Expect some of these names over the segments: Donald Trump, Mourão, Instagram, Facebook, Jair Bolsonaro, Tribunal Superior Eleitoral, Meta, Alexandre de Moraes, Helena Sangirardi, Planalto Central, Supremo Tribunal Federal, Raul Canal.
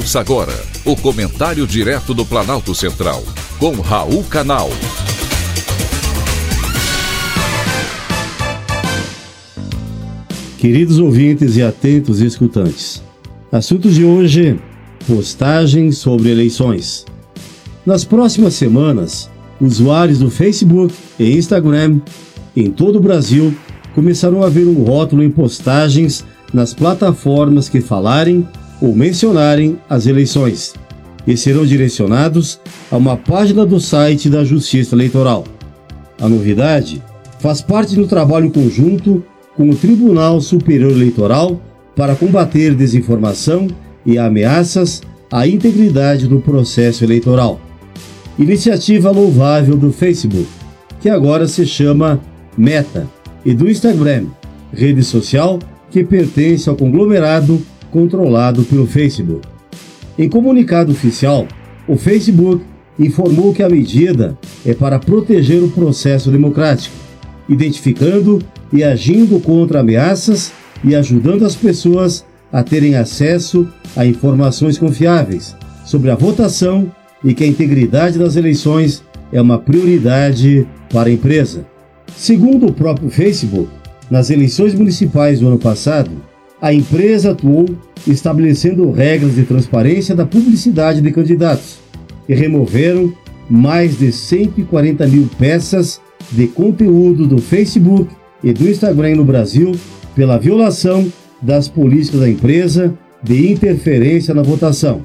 Ouça agora o comentário direto do Planalto Central, com Raul Canal. Queridos ouvintes e atentos escutantes, assunto de hoje, postagens sobre eleições. Nas próximas semanas, usuários do Facebook e Instagram em todo o Brasil começarão a ver um rótulo em postagens nas plataformas que falarem ou mencionarem as eleições e serão direcionados a uma página do site da Justiça Eleitoral. A novidade faz parte do trabalho conjunto com o Tribunal Superior Eleitoral para combater desinformação e ameaças à integridade do processo eleitoral. Iniciativa louvável do Facebook, que agora se chama Meta, e do Instagram, rede social que pertence ao conglomerado controlado pelo Facebook. Em comunicado oficial, o Facebook informou que a medida é para proteger o processo democrático, identificando e agindo contra ameaças e ajudando as pessoas a terem acesso a informações confiáveis sobre a votação e que a integridade das eleições é uma prioridade para a empresa. Segundo o próprio Facebook, nas eleições municipais do ano passado, a empresa atuou estabelecendo regras de transparência da publicidade de candidatos e removeram mais de 140 mil peças de conteúdo do Facebook e do Instagram no Brasil pela violação das políticas da empresa de interferência na votação,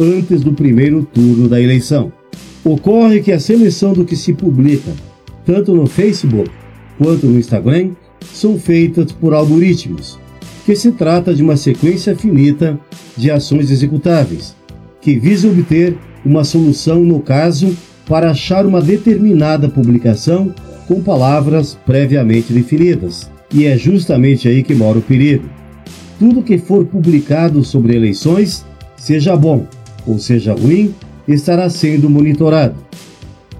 antes do primeiro turno da eleição. Ocorre que a seleção do que se publica, tanto no Facebook quanto no Instagram, são feitas por algoritmos, que se trata de uma sequência finita de ações executáveis, que visa obter uma solução, no caso, para achar uma determinada publicação com palavras previamente definidas. E é justamente aí que mora o perigo. Tudo que for publicado sobre eleições, seja bom ou seja ruim, estará sendo monitorado.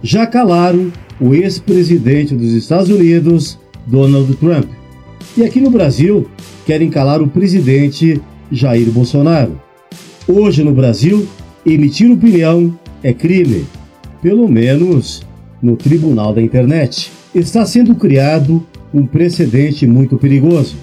Já calaram o ex-presidente dos Estados Unidos, Donald Trump. E aqui no Brasil, querem calar o presidente Jair Bolsonaro. Hoje no Brasil, emitir opinião é crime, pelo menos no Tribunal da Internet. Está sendo criado um precedente muito perigoso,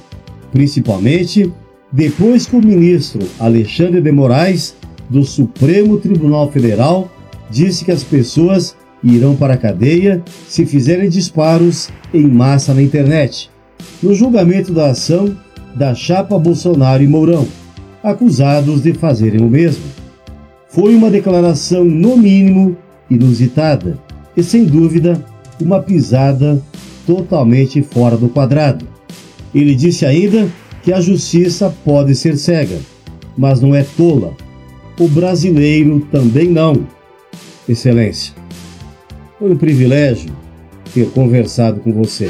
principalmente depois que o ministro Alexandre de Moraes, do Supremo Tribunal Federal, disse que as pessoas irão para a cadeia se fizerem disparos em massa na internet, no julgamento da ação da chapa Bolsonaro e Mourão, acusados de fazerem o mesmo. Foi uma declaração, no mínimo, inusitada e, sem dúvida, uma pisada totalmente fora do quadrado. Ele disse ainda que a justiça pode ser cega, mas não é tola. O brasileiro também não. Excelência, foi um privilégio ter conversado com você.